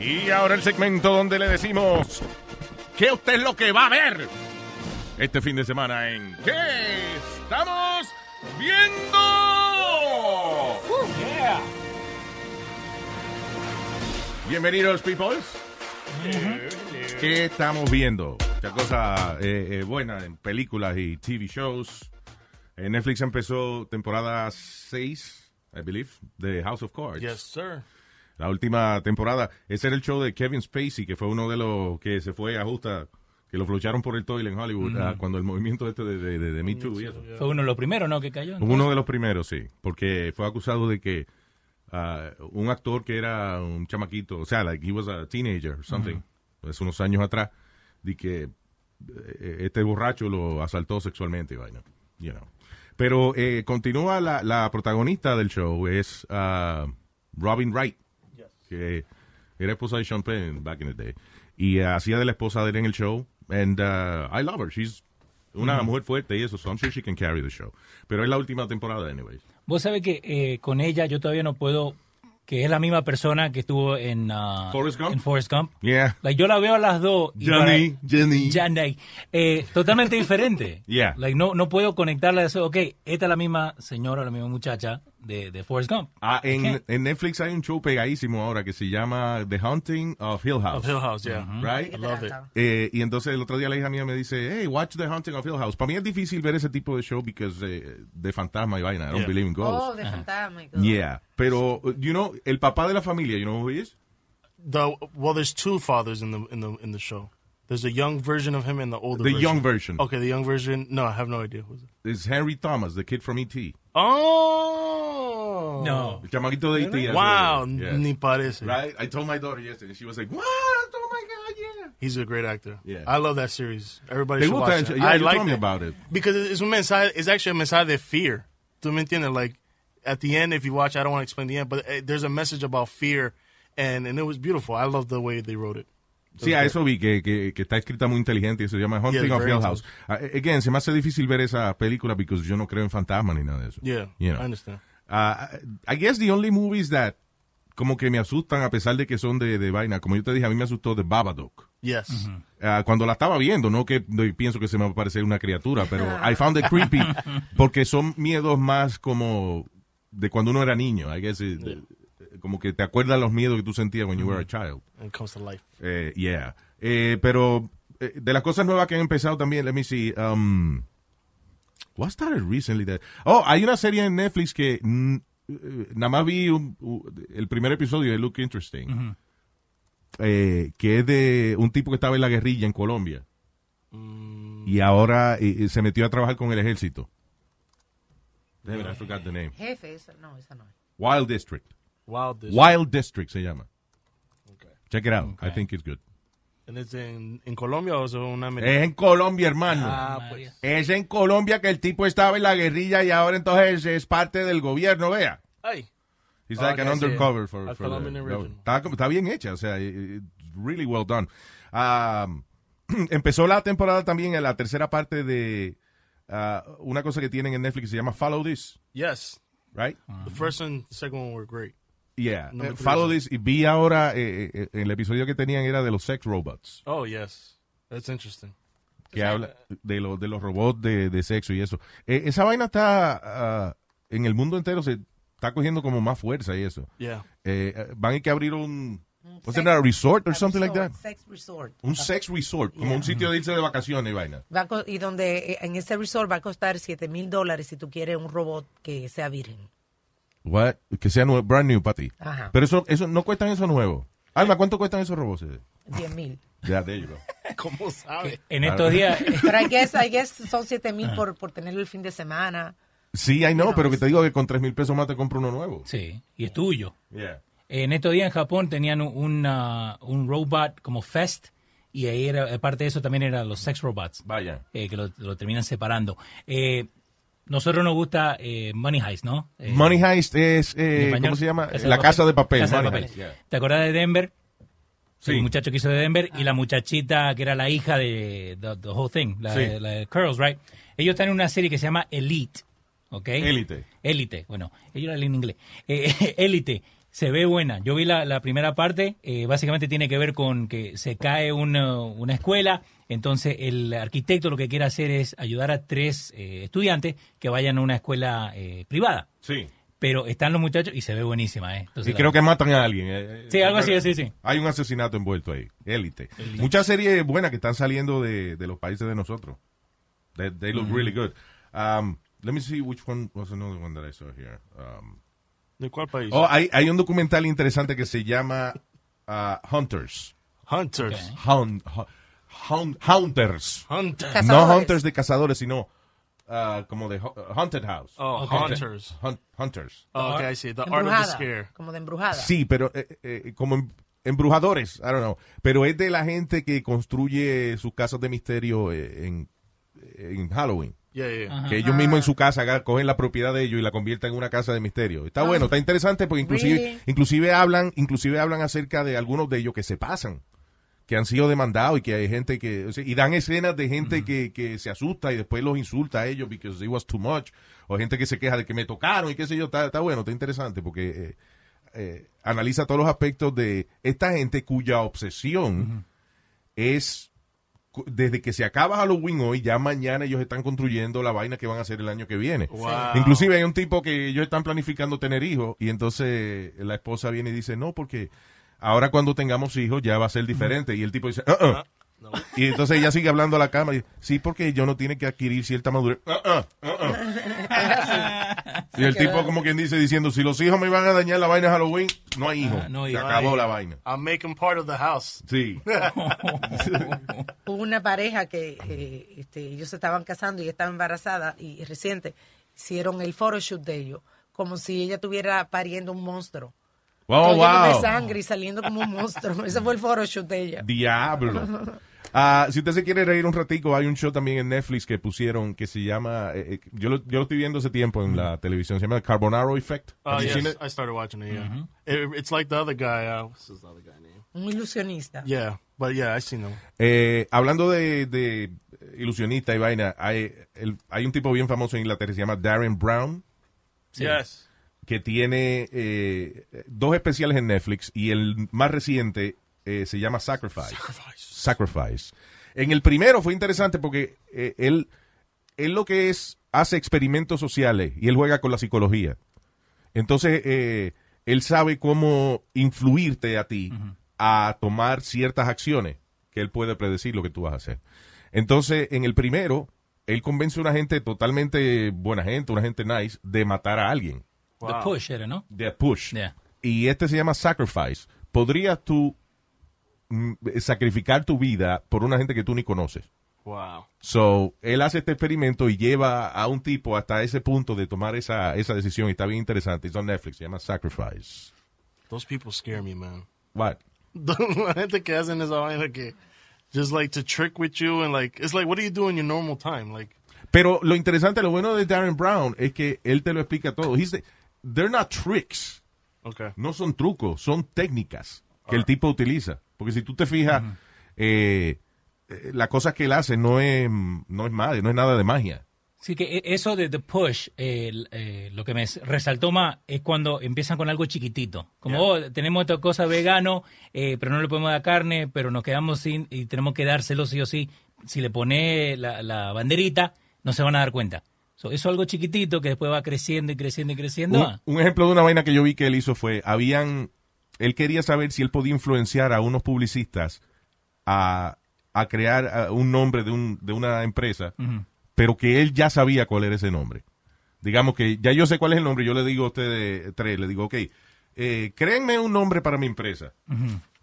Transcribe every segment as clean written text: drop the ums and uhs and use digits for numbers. Y ahora el segmento donde le decimos ¿qué usted es lo que va a ver este fin de semana en ¿Qué estamos viendo? Yeah. Bienvenidos, peoples. ¿Qué estamos viendo? Muchas cosas buenas en películas y TV shows. Netflix empezó temporada 6, I believe, de House of Cards. Yes, sir. La última temporada. Ese era el show de Kevin Spacey, que fue uno de los que se fue a justa, que lo flocharon por el toile en Hollywood, cuando el movimiento este de Me Too y eso. Fue uno de los primeros, ¿no?, que cayó. Entonces. Uno de los primeros, sí. Porque fue acusado de que un actor que era un chamaquito, o sea, like he was a teenager or something, hace unos años atrás, de que este borracho lo asaltó sexualmente, vaina, you know. Pero continúa la protagonista del show, es Robin Wright, que era esposa de Sean Penn back in the day. Y hacía de la esposa de él en el show. And I love her. She's una mujer fuerte y eso, so I'm sure she can carry the show. Pero es la última temporada, anyways. Vos sabés que con ella yo todavía no puedo... Que es la misma persona que estuvo en Forrest Gump. Yeah. Like, yo la veo a las dos. Y Jenny. Totalmente diferente. Yeah. Like, no puedo conectarla. Eso. Ok, esta es la misma señora, la misma muchacha de Forrest Gump. En Netflix hay un show pegadísimo ahora que se llama The Haunting of Hill House. Right? I love it. Y entonces el otro día la hija mía me dice, hey, watch The Haunting of Hill House. Para mí es difícil ver ese tipo de show because de fantasma y vaina. I don't believe in ghosts. Oh, de fantasma y ghosts. Yeah. Pero, you know, el papá de la familia, you know who he is? Well, there's two fathers in the show. There's a young version of him and the older version. The young version. Okay, the young version. No, I have no idea. Who's it? It's Henry Thomas, the kid from E.T. Oh! No. El chamaquito de E.T. Wow, ni parece. Right? I told my daughter yesterday. She was like, what? Oh, my God, yeah. He's a great actor. Yeah. I love that series. Everybody should watch that. I like it. About it. Because it's un mensaje, it's actually a mensaje de fear. ¿Tú me entiendes? Like, at the end, if you watch, I don't want to explain the end, but there's a message about fear, and it was beautiful. I love the way they wrote it. Sí, a eso vi, que está escrita muy inteligente y se llama Haunting of Hill House. Again, se me hace difícil ver esa película because yo no creo en fantasmas ni nada de eso. Yeah, you know. I understand. I guess the only movies that como que me asustan a pesar de que son de vaina, como yo te dije, a mí me asustó The Babadook. Yes. Cuando la estaba viendo, no que pienso que se me va a parecer una criatura, pero I found it creepy porque son miedos más como... de cuando uno era niño, I guess it, como que te acuerdas los miedos que tú sentías when you were a child. And it comes to life. Pero de las cosas nuevas que han empezado también, let me see, what started recently that... Oh, hay una serie en Netflix que nada más vi el primer episodio de Look Interesting, que es de un tipo que estaba en la guerrilla en Colombia y ahora se metió a trabajar con el ejército. Damn it, I forgot the name. Jefe, esa no. Wild District se llama. Okay. Check it out. Okay. I think it's good. And it's in Colombia o es una... Es en Colombia, hermano. Pues. Es en Colombia que el tipo estaba en la guerrilla y ahora entonces es parte del gobierno, vea. Ay. He's like an undercover for the... Está bien hecha, o sea, it's really well done. Empezó la temporada también en la tercera parte de... una cosa que tienen en Netflix se llama Follow This. Yes. Right? The first and the second one were great. Yeah. Follow This. Y vi ahora el episodio que tenían era de los sex robots. Oh, yes. That's interesting. Que habla de los robots de sexo y eso. Esa vaina está en el mundo entero, se está cogiendo como más fuerza y eso. Yeah. Van a que abrir un sex resort, como un sitio de irse de vacaciones y vaina. Y donde en ese resort va a costar $7,000 si tú quieres un robot que sea virgen. What? Que sea brand new para ti. Ajá. Pero eso no cuestan eso nuevo. Alma, ¿cuánto cuestan esos robots? $10,000. Ya te digo. ¿Cómo sabes? En estos días. Pero I guess son $7,000 por tenerlo el fin de semana. Sí, I know, pero que te digo que con $3,000 más te compro uno nuevo. Sí, y es tuyo. Yeah. En estos días en Japón tenían un robot como fest y ahí era, aparte de eso también eran los sex robots. Vaya. Que lo terminan separando. Nosotros nos gusta Money Heist, ¿no? Money Heist es, ¿cómo se llama? La Casa de Papel. ¿Te acordás de Denver? Sí. El muchacho que hizo de Denver y la muchachita que era la hija de The Whole Thing, la de Curls, right? Ellos están en una serie que se llama Elite, ¿ok? Élite. Bueno, ellos la leen en inglés. Élite. Se ve buena. Yo vi la primera parte, básicamente tiene que ver con que se cae una escuela, entonces el arquitecto lo que quiere hacer es ayudar a 3 estudiantes que vayan a una escuela privada. Sí. Pero están los muchachos y se ve buenísima, ¿eh? Entonces, y creo que matan a alguien. Sí, algo así, sí. Hay un asesinato envuelto ahí, Élite. Muchas series buenas que están saliendo de los países de nosotros. They look really good. Let me see which one was another one that I saw here. ¿De cuál país? Oh, hay un documental interesante que se llama Hunters. Hunters. Okay. Hunters. Hunters. No Hunters de cazadores, sino... como de Haunted House. Oh, okay. Hunters. Hunters. Oh, okay, I see. The Art of the Scare. Como de embrujada. Sí, pero como embrujadores, I don't know. Pero es de la gente que construye sus casas de misterio en Halloween. Yeah, yeah. Uh-huh. Que ellos mismos en su casa cogen la propiedad de ellos y la convierten en una casa de misterio. Está bueno, está interesante porque inclusive hablan acerca de algunos de ellos que se pasan, que han sido demandados y que hay gente que... O sea, y dan escenas de gente que se asusta y después los insulta a ellos because it was too much. O gente que se queja de que me tocaron y qué sé yo. Está bueno, está interesante porque analiza todos los aspectos de esta gente cuya obsesión es... Desde que se acaba Halloween hoy, ya mañana ellos están construyendo la vaina que van a hacer el año que viene. Wow. Inclusive hay un tipo que ellos están planificando tener hijos y entonces la esposa viene y dice, no, porque... Ahora cuando tengamos hijos ya va a ser diferente. Y el tipo dice, no. Y entonces ella sigue hablando a la cámara. Sí, porque yo no tiene que adquirir cierta madurez. Y el tipo como quien dice, diciendo, si los hijos me van a dañar la vaina de Halloween, no hay hijos. No, se acabó la vaina. I'm making part of the house. Sí. Hubo una pareja que ellos se estaban casando y estaba embarazada y reciente. Hicieron el photoshoot de ellos, como si ella estuviera pariendo un monstruo. Oh, wow. De sangre y saliendo como un monstruo. Ese fue el photoshoot de ella. Diablo. Si usted se quiere reír un ratico, hay un show también en Netflix que pusieron que se llama, yo lo estoy viendo hace tiempo en la televisión, se llama Carbonaro Effect. Yes, I started watching it, yeah. It's like the other guy, what's his other guy name? Un ilusionista. Yeah, but yeah, I've seen him. Hablando de ilusionista y vaina, hay un tipo bien famoso en Inglaterra que se llama Darren Brown. Sí. Yes. Que tiene 2 especiales en Netflix y el más reciente se llama Sacrifice. En el primero fue interesante porque él lo que es, hace experimentos sociales y él juega con la psicología. Entonces, él sabe cómo influirte a ti a tomar ciertas acciones que él puede predecir lo que tú vas a hacer. Entonces, en el primero, él convence a una gente totalmente buena gente, una gente nice, de matar a alguien. Wow. The Push era, ¿no? The Push. Yeah. Y este se llama Sacrifice. ¿Podrías tú sacrificar tu vida por una gente que tú ni conoces? Wow. So, él hace este experimento y lleva a un tipo hasta ese punto de tomar esa decisión. Y está bien interesante. It's on Netflix. Se llama Sacrifice. Those people scare me, man. What? La gente que hacen esa vaina que... Just like to trick with you and like... It's like, what do you do in your normal time? Like... Pero lo interesante, lo bueno de Darren Brown es que él te lo explica todo. They're not tricks. Okay. No son trucos, son técnicas que el tipo utiliza. Porque si tú te fijas, la cosa que él hace no es nada de magia. Sí, que eso de The Push, lo que me resaltó más es cuando empiezan con algo chiquitito. Como, tenemos esta cosa vegano, pero no le podemos dar carne, pero nos quedamos sin y tenemos que dárselo sí o sí. Si le pone la banderita, no se van a dar cuenta. Eso es algo chiquitito que después va creciendo y creciendo y creciendo. Un ejemplo de una vaina que yo vi que él hizo fue, él quería saber si él podía influenciar a unos publicistas a crear un nombre de una empresa, pero que él ya sabía cuál era ese nombre. Digamos que ya yo sé cuál es el nombre, yo le digo a ustedes 3, le digo, ok, créenme un nombre para mi empresa.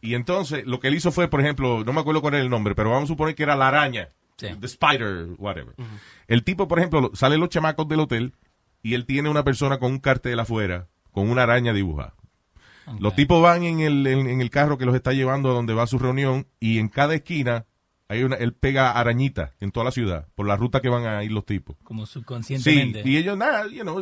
Y entonces lo que él hizo fue, por ejemplo, no me acuerdo cuál era el nombre, pero vamos a suponer que era la araña. Sí. The Spider, whatever. El tipo, por ejemplo, sale los chamacos del hotel y él tiene una persona con un cartel afuera, con una araña dibujada. Okay. Los tipos van en el carro que los está llevando a donde va su reunión y en cada esquina él pega arañita en toda la ciudad por la ruta que van a ir los tipos. Como subconscientemente. Sí, y ellos,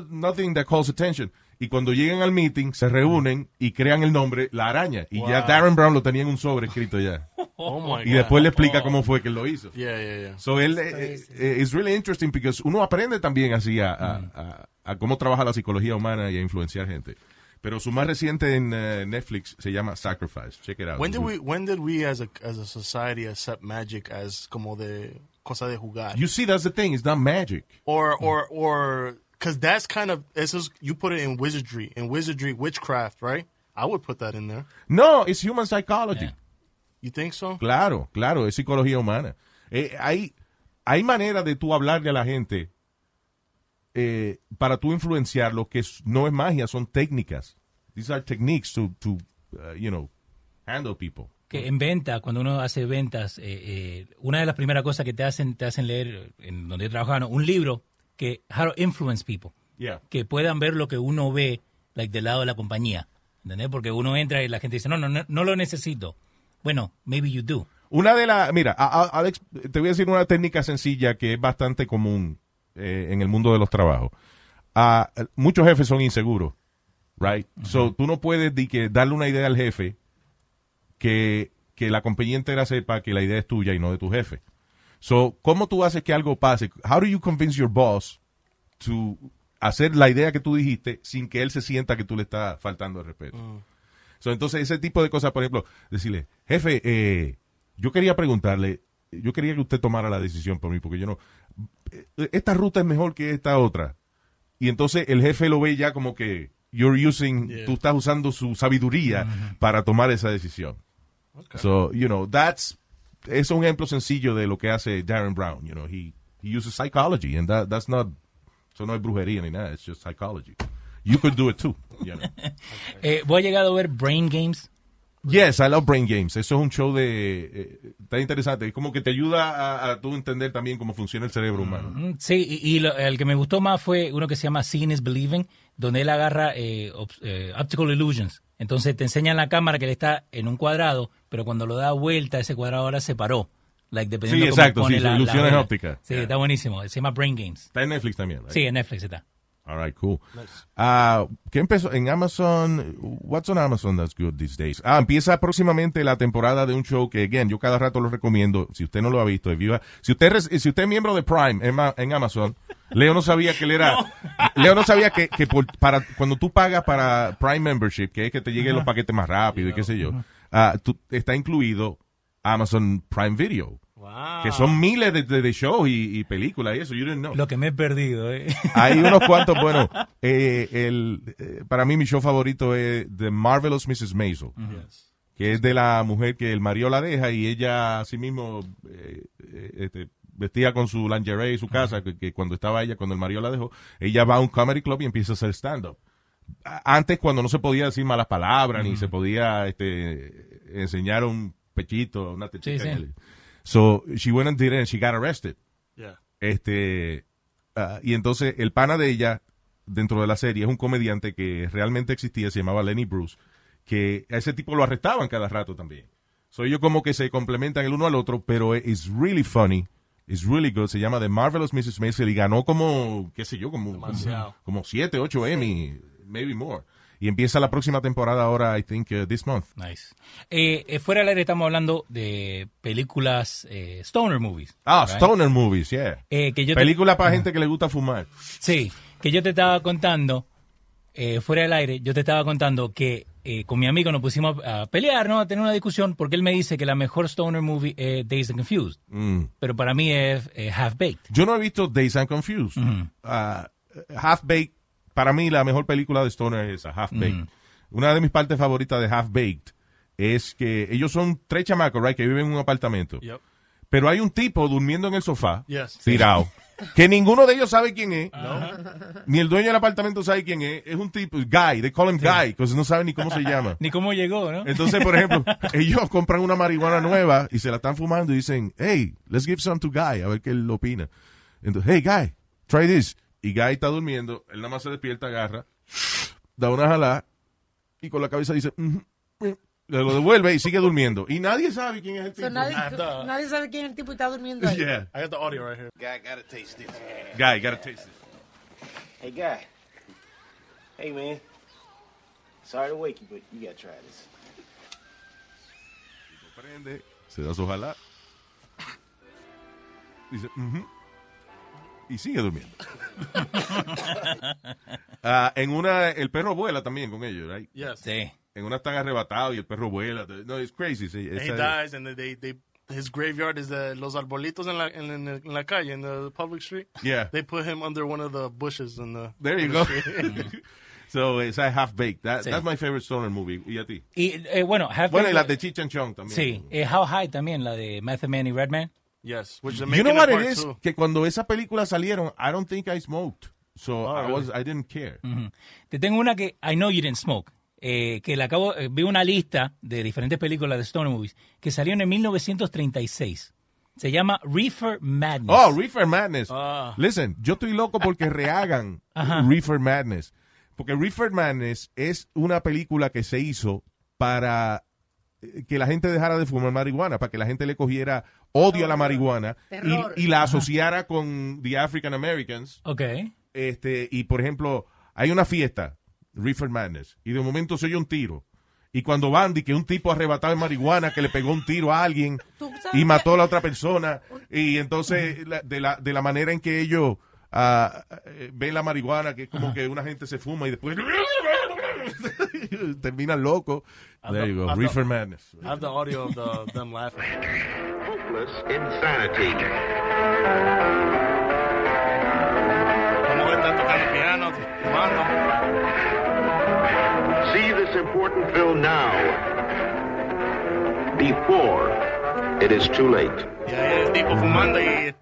nothing that calls attention. Y cuando llegan al meeting, se reúnen y crean el nombre La Araña. Y ya Darren Brown lo tenía en un sobre escrito ya. Oh my God. Y después le explica cómo fue que él lo hizo. Yeah. So él, it's really interesting because uno aprende también así a cómo trabaja la psicología humana y a influenciar gente. Pero su más reciente en Netflix se llama Sacrifice. Check it out. When did we as a society accept magic as como de cosa de jugar? You see, that's the thing. It's not magic. Or because that's kind of, you put it in wizardry. In wizardry, witchcraft, right? I would put that in there. No, it's human psychology. Yeah. You think so? Claro, claro. Es psicología humana. Hay manera de tú hablarle a la gente para tú influenciar lo que no es magia, son técnicas. These are techniques to handle people. Que en venta, cuando uno hace ventas, una de las primeras cosas que te hacen leer, en donde he trabajado, un libro que How to Influence People. Yeah. Que puedan ver lo que uno ve del lado de la compañía. ¿Entendés? Porque uno entra y la gente dice, no lo necesito. Bueno, maybe you do. Una de las... Mira, Alex, te voy a decir una técnica sencilla que es bastante común en el mundo de los trabajos. Muchos jefes son inseguros, right? Uh-huh. So, tú no puedes darle una idea al jefe que la compañía entera sepa que la idea es tuya y no de tu jefe. So, ¿cómo tú haces que algo pase? How do you convince your boss to hacer la idea que tú dijiste sin que él se sienta que tú le estás faltando el respeto? Uh-huh. So, entonces, ese tipo de cosas, por ejemplo, decirle, jefe, yo quería preguntarle, yo quería que usted tomara la decisión por mí, porque yo no... Esta ruta es mejor que esta otra. Y entonces el jefe lo ve ya como que tú estás usando su sabiduría para tomar esa decisión. Okay. So, es un ejemplo sencillo de lo que hace Darren Brown. You know, he uses psychology, and that's not, eso no es brujería ni nada, it's just psychology. You could do it too. You know. Okay. ¿Vos has llegado a ver Brain Games? Yes, I love Brain Games. Eso es un show tan interesante. Es como que te ayuda a tú entender también cómo funciona el cerebro humano. Sí, y el que me gustó más fue uno que se llama Seeing is Believing, donde él agarra optical illusions. Entonces te enseña en la cámara que él está en un cuadrado, pero cuando lo da vuelta, ese cuadrado ahora se paró. Dependiendo cómo pone ilusiones ópticas. Sí, yeah. Está buenísimo. Se llama Brain Games. Está en Netflix también, right? Sí, en Netflix está. All right, cool. Nice. ¿Qué empezó en Amazon? What's on Amazon that's good these days? Empieza próximamente la temporada de un show que, again, yo cada rato lo recomiendo. Si usted no lo ha visto, si usted es miembro de Prime en Amazon, Leo no sabía que él era... No. Leo no sabía que cuando tú pagas para Prime Membership, que es que te lleguen los paquetes más rápido y qué sé yo, está incluido Amazon Prime Video. Wow. Que son miles de shows y películas y eso, you didn't know. Lo que me he perdido, Hay unos cuantos, bueno, para mí mi show favorito es The Marvelous Mrs. Maisel, que es de la mujer que el marido la deja y ella a sí mismo vestía con su lingerie y su casa, que cuando el marido la dejó, ella va a un comedy club y empieza a hacer stand-up. Antes, cuando no se podía decir malas palabras, ni se podía enseñar un pechito, una techita. Sí, sí. So, she went and did it and she got arrested. Yeah. Y entonces el pana de ella, dentro de la serie, es un comediante que realmente existía, se llamaba Lenny Bruce, que a ese tipo lo arrestaban cada rato también. So, ellos como que se complementan el uno al otro, pero it's really funny, it's really good. Se llama The Marvelous Mrs. Maisel y ganó como, qué sé yo, como 7, 8 Emmy, maybe more. Y empieza la próxima temporada ahora, I think, this month. Nice. Fuera del aire estamos hablando de películas, stoner movies. Right? Stoner movies, yeah. Película para gente que le gusta fumar. Sí, que yo te estaba contando, fuera del aire, yo te estaba contando que con mi amigo nos pusimos a pelear, ¿no? A tener una discusión, porque él me dice que la mejor stoner movie es Days and Confused. Mm. Pero para mí es Half-Baked. Yo no he visto Days and Confused. Mm. Half-Baked. Para mí, la mejor película de stoner es esa, Half-Baked. Mm. Una de mis partes favoritas de Half-Baked es que ellos son 3 chamacos, right, que viven en un apartamento. Yep. Pero hay un tipo durmiendo en el sofá, tirado, que ninguno de ellos sabe quién es, ni el dueño del apartamento sabe quién es un tipo, Guy, they call him Guy, porque no saben ni cómo se llama. Ni cómo llegó, ¿no? Entonces, por ejemplo, ellos compran una marihuana nueva y se la están fumando y dicen, hey, let's give some to Guy, a ver qué él opina. Entonces, hey, Guy, try this. Y Guy está durmiendo, él nada más se despierta, agarra, da una jalada y con la cabeza dice, lo devuelve y sigue durmiendo. Y nadie sabe quién es el tipo. So nadie sabe quién es el tipo y está durmiendo ahí. Yeah. I got the audio right here. Guy, gotta taste this. Guy, gotta taste this. Hey, Guy. Hey, man. Sorry to wake you, but you gotta try this. Y lo prende, se da su jalada. Dice, Y sigue durmiendo. En una, el perro vuela también con ellos, right? Yes. Sí. En una están arrebatados y el perro vuela. No, it's crazy. Sí, he dies and they his graveyard is los arbolitos en la calle, in the public street. Yeah. They put him under one of the bushes in the. There you go. So, it's a Half-Baked. That's my favorite stoner movie. ¿Y a ti? Bueno, Half-Baked. Y la de Cheech and Chong también. Sí. How High también, la de Method Man y Red Man. Yes. Which you know what it is? Too. Que cuando esas películas salieron, I don't think I smoked. So, I didn't care. Mm-hmm. Te tengo una que I know you didn't smoke. Que la acabo... vi una lista de diferentes películas de stoner movies que salieron en 1936. Se llama Reefer Madness. Oh, Reefer Madness. Listen, yo estoy loco porque rehagan Reefer Madness. Porque Reefer Madness es una película que se hizo para que la gente dejara de fumar marihuana, para que la gente le cogiera odio a la marihuana y la asociara con the African Americans. Okay. Y, por ejemplo, hay una fiesta, Reefer Madness, y de momento se oye un tiro. Y cuando van, que un tipo arrebatado de marihuana que le pegó un tiro a alguien y mató a la otra persona. Y entonces, de la manera en que ellos... ven la marihuana, que es como que una gente se fuma y después termina loco. There you go, Reefer Madness. I have the audio of them laughing. Hopeless insanity. See this important film now, before it is too late. Yeah, el tipo fumando y...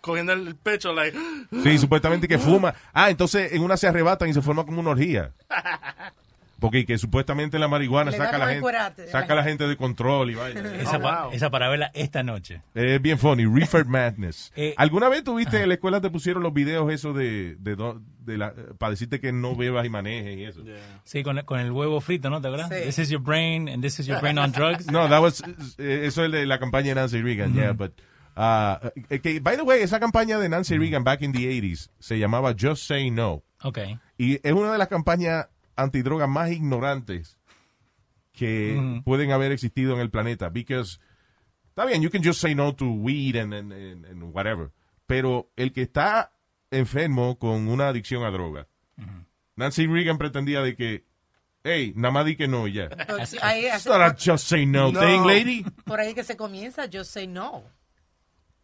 cogiendo el pecho, like... Sí, supuestamente que fuma. Entonces en una se arrebatan y se forma como una orgía. Porque que supuestamente la marihuana saca a la gente de control y vaya. Esa para verla esta noche. Es bien funny, Reefer Madness. ¿Alguna vez tuviste en la escuela te pusieron los videos esos de para decirte que no bebas y manejes y eso? Yeah. Sí, con el huevo frito, ¿no? ¿Te acuerdas? Sí. This is your brain and this is your brain on drugs. No, eso es de la campaña de Nancy Reagan, yeah, but... que, by the way, esa campaña de Nancy Reagan back in the 80s se llamaba Just Say No. Okay. Y es una de las campañas antidrogas más ignorantes que pueden haber existido en el planeta. Because, está bien, you can just say no to weed and whatever. Pero el que está enfermo con una adicción a droga, Nancy Reagan pretendía de que, hey, nada más di que no y ya. It's not a just say no, no thing, lady. Por ahí que se comienza, just say no.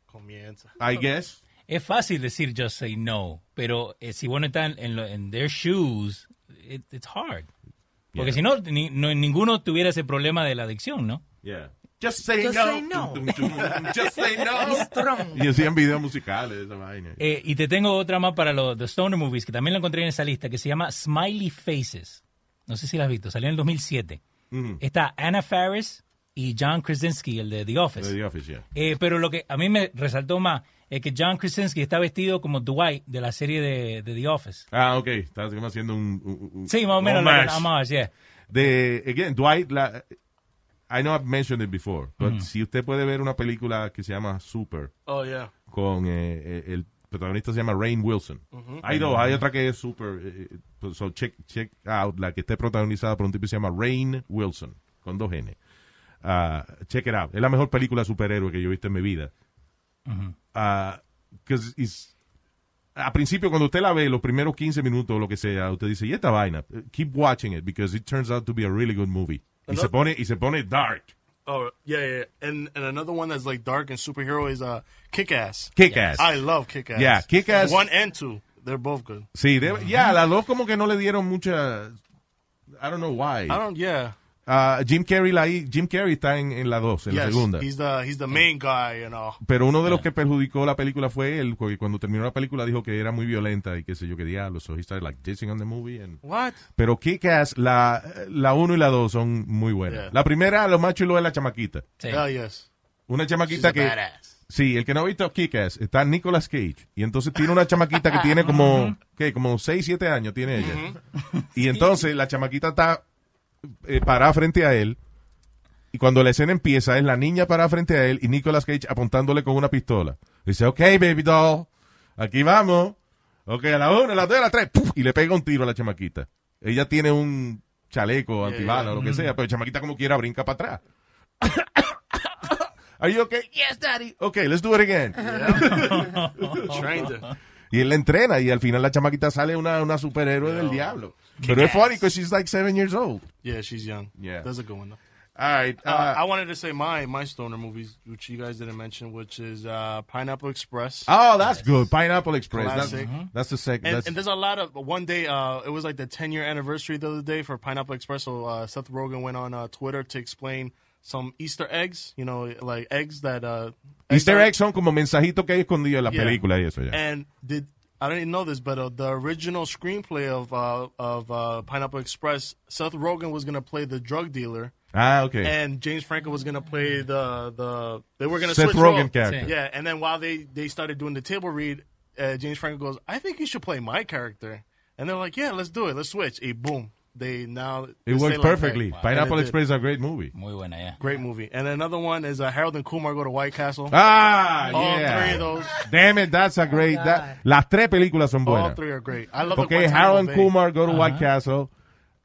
Comienza. I guess. Es fácil decir just say no, pero si vos no estás en their shoes, it's hard. Porque si no, ninguno tuviera ese problema de la adicción, ¿no? Yeah. Just say no. Just say no. Y hacían videos musicales. Esa vaina. Y te tengo otra más para los stoner movies, que también la encontré en esa lista, que se llama Smiley Faces. No sé si la has visto. Salió en el 2007. Está Anna Faris y John Krasinski, el de The Office. The Office, yeah. Pero lo que a mí me resaltó más es que John Krasinski está vestido como Dwight de la serie de The Office. Ok. Estás haciendo un sí, más o menos. Homage, yeah. Again, Dwight, I know I've mentioned it before, but si usted puede ver una película que se llama Super, yeah, con el protagonista se llama Rainn Wilson. Hay dos. Hay otra que es Super. So check out la que esté protagonizada por un tipo que se llama Rainn Wilson, con 2 N. Check it out. Es la mejor película de superhéroe que yo he visto en mi vida. A principio, cuando usted la ve, los primeros 15 minutos o lo que sea, usted dice, ¿y esta vaina? Keep watching it, because it turns out to be a really good movie. Y se pone dark. Oh, yeah. And another one that's like dark and superhero is Kick-Ass. Kick-Ass. I love Kick-Ass. Yeah, Kick-Ass. 1 and 2. They're both good. Sí, yeah, la dos como que no le dieron mucha... I don't know why. Yeah. Jim Carrey está en la 2, en la segunda. He's the main guy, you know. Pero uno de los que perjudicó la película fue él, porque cuando terminó la película dijo que era muy violenta y qué sé yo qué diablos. So he started like dissing on the movie. And... What? Pero Kick-Ass, la 1 y la 2 son muy buenas. Yeah. La primera, lo más chulo es la chamaquita. Sí. Yes. Una chamaquita que... Badass. Sí, el que no ha visto Kick-Ass, está Nicolas Cage. Y entonces tiene una chamaquita que tiene como, ¿qué? Como 6, 7 años tiene ella. Y entonces la chamaquita está... parada frente a él, y cuando la escena empieza es la niña parada frente a él y Nicolas Cage apuntándole con una pistola. Dice, ok, baby doll, aquí vamos. Ok, a la 1, a la 2, a la 3, y le pega un tiro a la chamaquita. Ella tiene un chaleco antibala o lo que sea, pero la chamaquita como quiera brinca para atrás. Are you okay? Yes, daddy. Okay, let's do it again. Yeah. Trained her. Y él la entrena y al final la chamaquita sale una superhéroe del diablo. Pero es funny because she's like 7 years old. Yeah, she's young. Yeah. That's a good one, though. All right. I wanted to say my stoner movies, which you guys didn't mention, which is Pineapple Express. Oh, that's good. Pineapple Express. Classic. That's the second. And there's a lot of, one day, it was like the 10-year anniversary the other day for Pineapple Express. So Seth Rogen went on Twitter to explain some Easter eggs, you know, like eggs that... Easter eggs son como mensajitos que hay escondido en la película y eso. Yeah. And I didn't know this, but the original screenplay of Pineapple Express, Seth Rogen was going to play the drug dealer. Ah, okay. And James Franco was going to play the they were going to switch Seth Rogen character. Yeah, and then while they started doing the table read, James Franco goes, "I think you should play my character." And they're like, "Yeah, let's do it. Let's switch." And boom. It worked perfectly. Like, wow. Pineapple Express is a great movie. Muy buena, yeah. Great movie. And another one is Harold and Kumar Go to White Castle. Ah, all three of those. Damn it, that's a great. Las tres películas son buenas. All three are great. I love the Harold and Kumar Go to White Castle.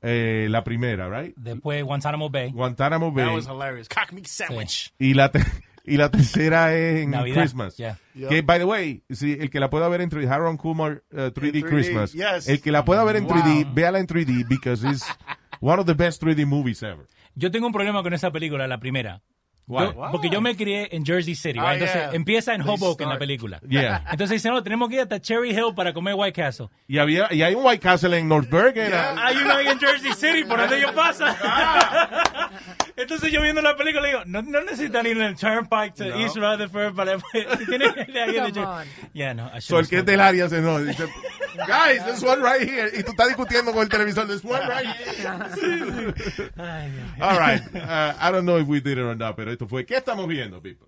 La primera, right? Después Guantánamo Bay. That was hilarious. Cock meat sandwich. Sí. Y la tercera es en Navidad. Christmas. Yeah. Yep. Que, by the way, si el que la pueda ver en 3D, Harold Kumar 3D Christmas. Yes. El que la pueda ver en 3D, véala en 3D, because it's one of the best 3D movies ever. Yo tengo un problema con esa película, la primera. Why? Porque yo me crié en Jersey City, right? Entonces empieza en Hoboken la película. Yeah. Entonces dicen, tenemos que ir hasta Cherry Hill para comer White Castle. Y hay un White Castle en North Bergen. Hay uno ahí en Jersey City, por donde ellos pasan. Entonces yo viendo la película le digo, no necesitan ir en el Turnpike to East Rutherford para... So el que es del área se no. Dice, guys, this one right here. Y tú estás discutiendo con el televisor, this one right here. All right. I don't know if we did it or not, pero esto fue, ¿qué estamos viendo, people?